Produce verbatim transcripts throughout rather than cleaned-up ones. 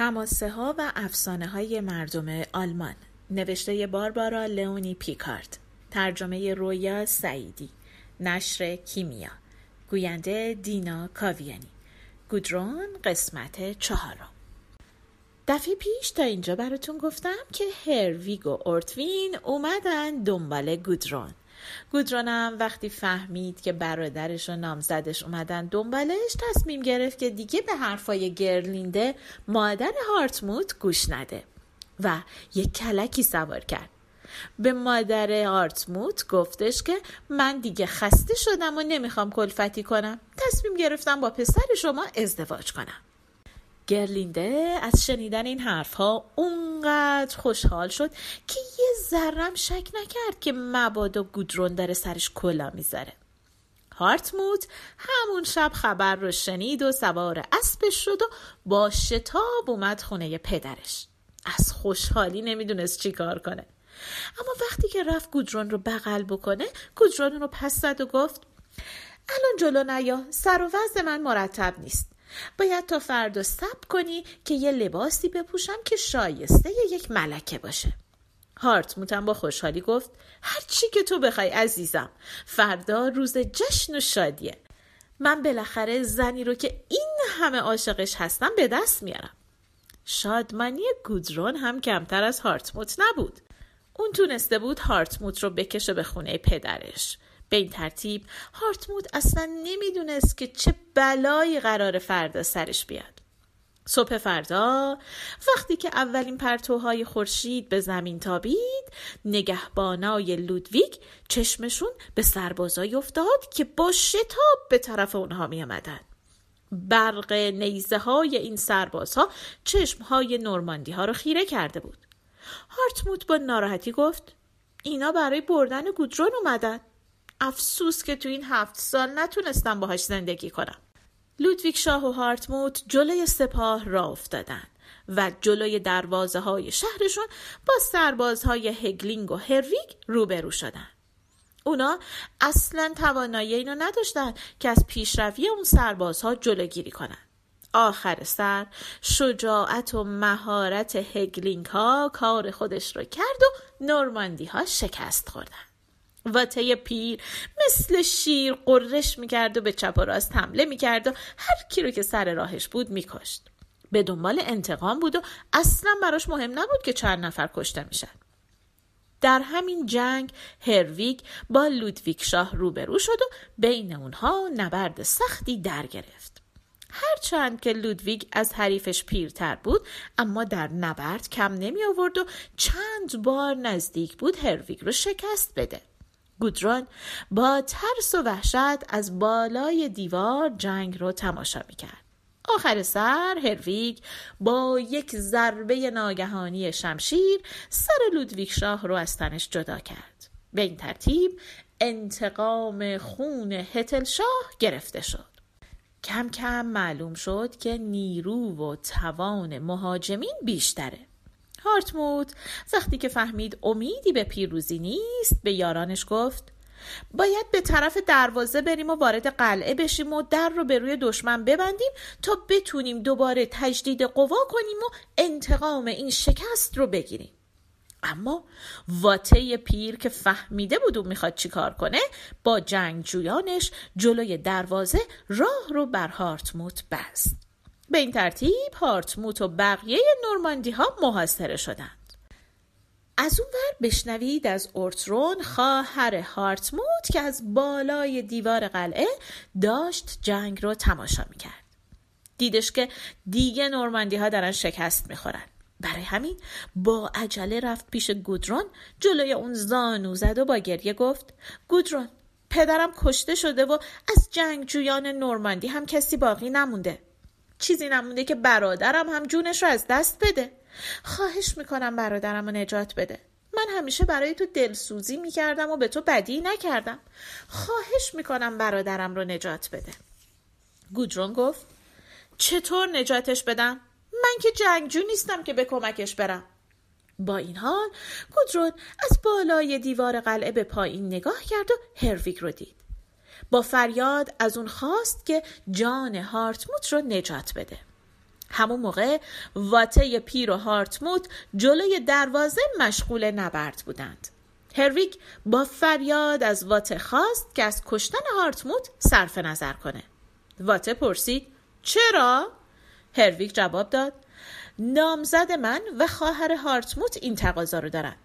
حماسه ها و افسانه های مردم آلمان، نوشته باربارا لئونی پیکارد، ترجمه رویا سعیدی، نشر کیمیا، گوینده دینا کاویانی. گودرون قسمت چهارم. دفعه پیش تا اینجا براتون گفتم که هرویگ و آرتوین اومدن دنبال گودرون. گودرونم وقتی فهمید که برادرش و نامزدش اومدن دنبالش، تصمیم گرفت که دیگه به حرفای گرلینده مادر هارتموت گوش نده و یک کلکی سوار کرد. به مادر هارتموت گفتش که من دیگه خسته شدم و نمیخوام کلفتی کنم، تصمیم گرفتم با پسر شما ازدواج کنم. گرلینده از شنیدن این حرفها اونقدر خوشحال شد که یه ذرم شک نکرد که مبادا گودرون داره سرش کلا میذاره. هارتموت همون شب خبر رو شنید و سوار اسبش شد و با شتاب اومد خونه پدرش. از خوشحالی نمیدونست چی کار کنه. اما وقتی که رفت گودرون رو بغل بکنه، گودرون رو پس زد و گفت الان جلو نیا، سر و وضع من مرتب نیست. باید تا فردا صبر کنی که یه لباسی بپوشم که شایسته یک ملکه باشه. هارتموت هم با خوشحالی گفت هر چی که تو بخوای عزیزم، فردا روز جشن و شادیه. من بالاخره زنی رو که این همه عاشقش هستم به دست میارم. شادمانی گودرون هم کمتر از هارتموت نبود. اون تونسته بود هارتموت رو بکشه به خونه پدرش. به این ترتیب هارتموت اصلا نمیدونست که چه بلایی قرار فردا سرش بیاد. صبح فردا وقتی که اولین پرتوهای خورشید به زمین تابید، نگهبانای لودویگ چشمشون به سربازای افتاد که با شتاب به طرف اونها می آمدن. برق نیزه های این سربازها چشم های نورماندی ها رو خیره کرده بود. هارتموت با ناراحتی گفت اینا برای بردن گودرون اومدن. افسوس که تو این هفت سال نتونستم باهاش زندگی کنم. لودویگ شاه و هارتموت جلوی سپاه را افتادن و جلوی دروازه های شهرشون با سربازهای هگلینگ و هرویگ روبرو شدن. اونا اصلا توانایی اینو نداشتن که از پیشروی اون سربازها جلوگیری کنن. آخر سر شجاعت و مهارت هگلینگ ها کار خودش رو کرد و نورماندی ها شکست خوردن. واته‌ی پیر مثل شیر قرش میکرد و به چپ و راست حمله میکرد و هر کی رو که سر راهش بود میکشت. به دنبال انتقام بود و اصلا براش مهم نبود که چند نفر کشته میشن. در همین جنگ هرویگ با لودویگ شاه روبرو شد و بین اونها نبرد سختی در گرفت. هرچند که لودویگ از حریفش پیرتر بود، اما در نبرد کم نمی آورد و چند بار نزدیک بود هرویگ رو شکست بده. گودرون با ترس و وحشت از بالای دیوار جنگ رو تماشا میکرد. آخر سر هرویگ با یک ضربه ناگهانی شمشیر سر لودویگ شاه رو از تنش جدا کرد. به این ترتیب انتقام خون هتل شاه گرفته شد. کم کم معلوم شد که نیرو و توان مهاجمین بیشتره. هارتموت وقتی که فهمید امیدی به پیروزی نیست، به یارانش گفت باید به طرف دروازه بریم و وارد قلعه بشیم و در رو به روی دشمن ببندیم تا بتونیم دوباره تجدید قوا کنیم و انتقام این شکست رو بگیریم. اما واته‌ی پیر که فهمیده بود و میخواد چی کار کنه، با جنگجویانش جلوی دروازه راه رو بر هارتموت بست. به این ترتیب هارتموت و بقیه نورماندی ها محاصره شدند. از اون ور بشنوید از آرترون خواهر هارتموت که از بالای دیوار قلعه داشت جنگ رو تماشا میکرد. دیدش که دیگه نورماندی ها دارن شکست میخورن. برای همین با عجله رفت پیش گودرون، جلوی اون زانو زد و با گریه گفت گودرون، پدرم کشته شده و از جنگجویان نورماندی هم کسی باقی نمونده. چیزی نمونده که برادرم هم جونش رو از دست بده. خواهش میکنم برادرم رو نجات بده. من همیشه برای تو دلسوزی میکردم و به تو بدی نکردم. خواهش میکنم برادرم رو نجات بده. گودرون گفت چطور نجاتش بدم؟ من که جنگجو نیستم که به کمکش برم. با این حال گودرون از بالای دیوار قلعه به پایین نگاه کرد و هرویگ رو دید. با فریاد از اون خواست که جان هارتموت رو نجات بده. همون موقع واته پیر و هارتموت جلوی دروازه مشغول نبرد بودند. هرویگ با فریاد از واته خواست که از کشتن هارتموت صرف نظر کنه. واته پرسید چرا؟ هرویگ جواب داد نامزد من و خواهر هارتموت این تقاضا رو دارن.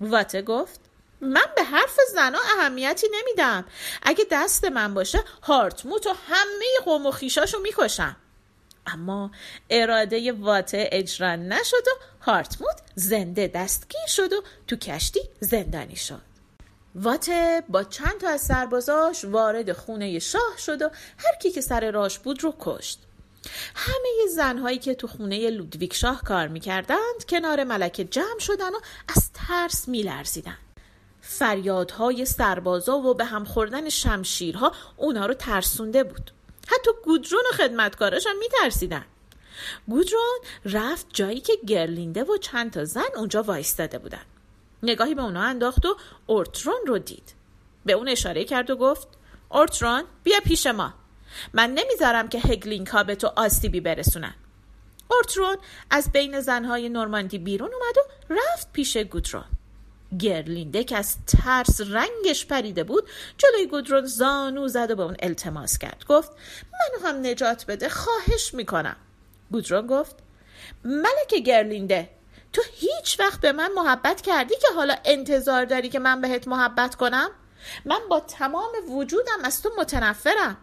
واته گفت من به حرف زنا اهمیتی نمیدم. اگه دست من باشه هارتموت و همه قوم و خیشاشو میکشم. اما اراده واته اجرا نشد و هارتموت زنده دستگیر شد و تو کشتی زندانی شد. واته با چند تا از سربازاش وارد خونه شاه شد و هر کی که سر راهش بود رو کشت. همه زنهایی که تو خونه لودویک شاه کار میکردند کنار ملکه جمع شدن و از ترس میلرزیدن. فریادهای سربازا و به هم خوردن شمشیرها اونا رو ترسونده بود. حتی گودرون و خدمتکاراش هم میترسیدن. گودرون رفت جایی که گرلینده و چند تا زن اونجا وایستاده بودن. نگاهی به اونا انداخت و آرترون رو دید. به اون اشاره کرد و گفت آرترون بیا پیش ما. من نمیذارم که هگلینگ ها به تو آسیبی برسونن. آرترون از بین زنهای نورماندی بیرون اومد و رفت پیش گودرون. گرلینده که از ترس رنگش پریده بود جلوی گودرون زانو زد و به اون التماس کرد. گفت منو هم نجات بده خواهش میکنم. گودرون گفت ملکه گرلینده تو هیچ وقت به من محبت کردی که حالا انتظار داری که من بهت محبت کنم؟ من با تمام وجودم از تو متنفرم.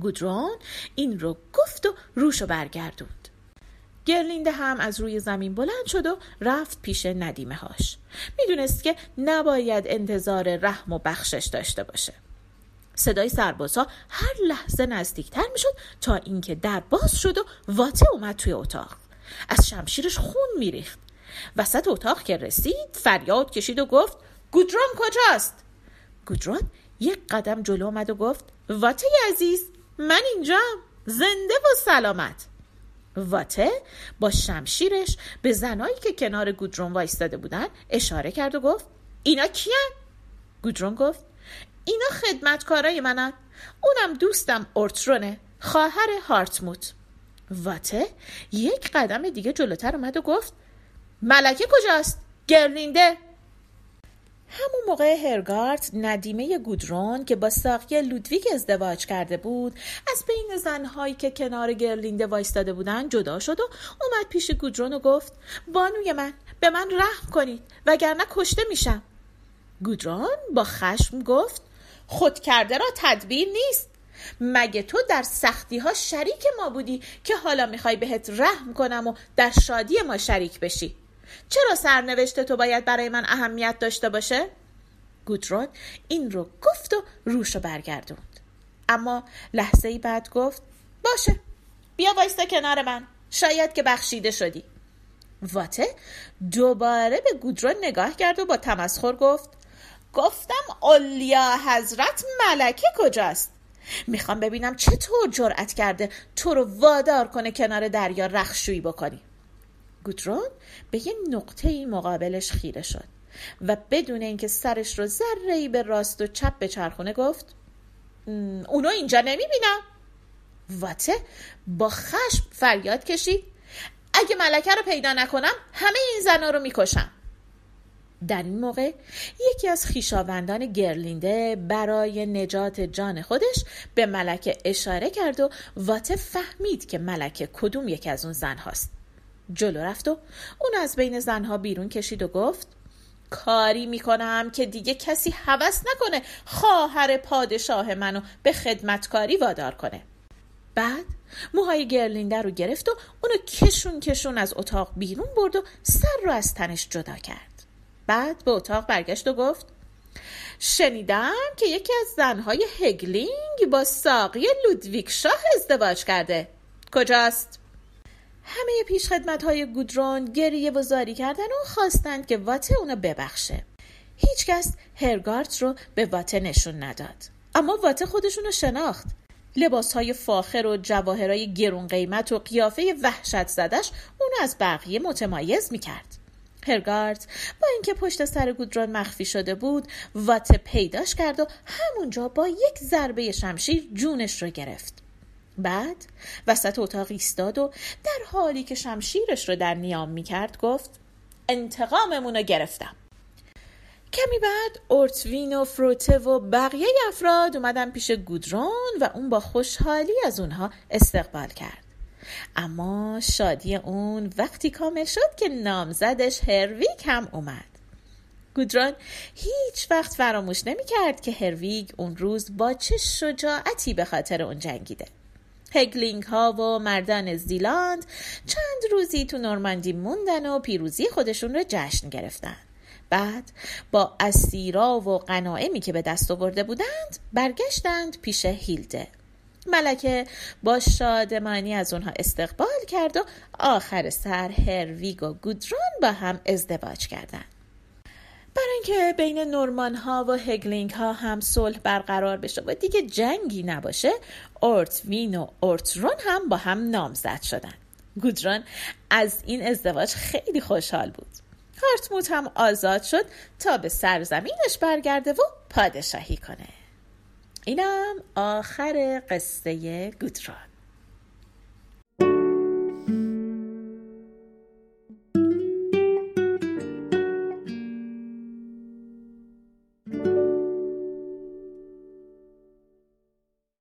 گودرون این رو گفت و روشو برگردوند. گرلینده هم از روی زمین بلند شد و رفت پیش ندیمه هاش. میدونست که نباید انتظار رحم و بخشش داشته باشه. صدای سربازها هر لحظه نزدیکتر میشد تا اینکه در باز شد و واته اومد توی اتاق. از شمشیرش خون میریخت. وسط اتاق که رسید فریاد کشید و گفت گودرون کجاست؟ گودرون یک قدم جلو اومد و گفت واته عزیز من اینجام زنده و سلامت. واته با شمشیرش به زنایی که کنار گودرون وایستاده بودن اشاره کرد و گفت اینا کیان؟ گودرون گفت اینا خدمتکارای منن. اونم دوستم آرترونه خواهر هارتموت. واته یک قدم دیگه جلوتر اومد و گفت ملکه کجاست؟ گرلینده؟ همون موقع هرگارد ندیمه گودرون که با ساقی لودویگ ازدواج کرده بود از بین زنهایی که کنار گرلینده وایستاده بودن جدا شد و اومد پیش گودرون و گفت بانوی من به من رحم کنید وگرنه کشته میشم. گودرون با خشم گفت خود کرده را تدبیر نیست. مگه تو در سختی ها شریک ما بودی که حالا میخوای بهت رحم کنم و در شادی ما شریک بشی؟ چرا سرنوشت تو باید برای من اهمیت داشته باشه؟ گودرون این رو گفت و روشو برگردوند. اما لحظه‌ای بعد گفت باشه بیا وایستا کنار من شاید که بخشیده شدی. واته دوباره به گودرون نگاه کرد و با تمسخر گفت گفتم علیا حضرت ملکه کجاست؟ میخوام ببینم چطور جرأت کرده تو رو وادار کنه کنار دریا رختشویی بکنی. گودرون به یه نقطه‌ای مقابلش خیره شد و بدون اینکه سرش رو ذره‌ای به راست و چپ بچرخونه گفت اونو اینجا نمیبینم. واته با خشم فریاد کشید اگه ملکه رو پیدا نکنم همه این زنا رو میکشم. در این موقع یکی از خویشاوندان گرلینده برای نجات جان خودش به ملکه اشاره کرد و واته فهمید که ملکه کدوم یکی از اون زن هاست. جلو رفت و اون از بین زنها بیرون کشید و گفت کاری میکنم که دیگه کسی هوس نکنه خواهر پادشاه منو به خدمتکاری وادار کنه. بعد موهای گرلینده رو گرفت و اونو کشون کشون از اتاق بیرون برد و سر رو از تنش جدا کرد. بعد به اتاق برگشت و گفت شنیدم که یکی از زنهای هگلینگ با ساقی لودویگ شاه ازدواج کرده. کجاست؟ همه پیشخدمت‌های گودرون گریه و زاری کردن و خواستند که واته اونو ببخشه. هیچکس هرگارد رو به واته نشون نداد. اما واته خودشونو شناخت. لباس‌های فاخر و جواهرای گرون قیمت و قیافه وحشت زدش اونو از بقیه متمایز می‌کرد. هرگارد با اینکه پشت سر گودرون مخفی شده بود، واته پیداش کرد و همونجا با یک ضربه شمشیر جونش رو گرفت. بعد وسط اتاق ایستاد و در حالی که شمشیرش رو در نیام میکرد گفت انتقاممون رو گرفتم. کمی بعد آرتوین و فروته و بقیه افراد اومدن پیش گودرون و اون با خوشحالی از اونها استقبال کرد. اما شادی اون وقتی کامل شد که نامزدش هرویگ هم اومد. گودرون هیچ وقت فراموش نمی کرد که هرویگ اون روز با چه شجاعتی به خاطر اون جنگیده. هگلینگ ها و مردان زیلاند چند روزی تو نورماندی موندن و پیروزی خودشون رو جشن گرفتن. بعد با اسیرا و غنایمی که به دست آورده بودند برگشتند پیش هیلده. ملکه با شادمانی از اونها استقبال کرد و آخر سر هرویگ و گودرون با هم ازدواج کردند. برای اینکه بین نورمان ها و هگلینگ ها هم صلح برقرار بشه و دیگه جنگی نباشه، آرتوین و آرترون هم با هم نامزد شدند. گودرون از این ازدواج خیلی خوشحال بود. هارتموت هم آزاد شد تا به سرزمینش برگرده و پادشاهی کنه. اینم آخر قصه گودرون.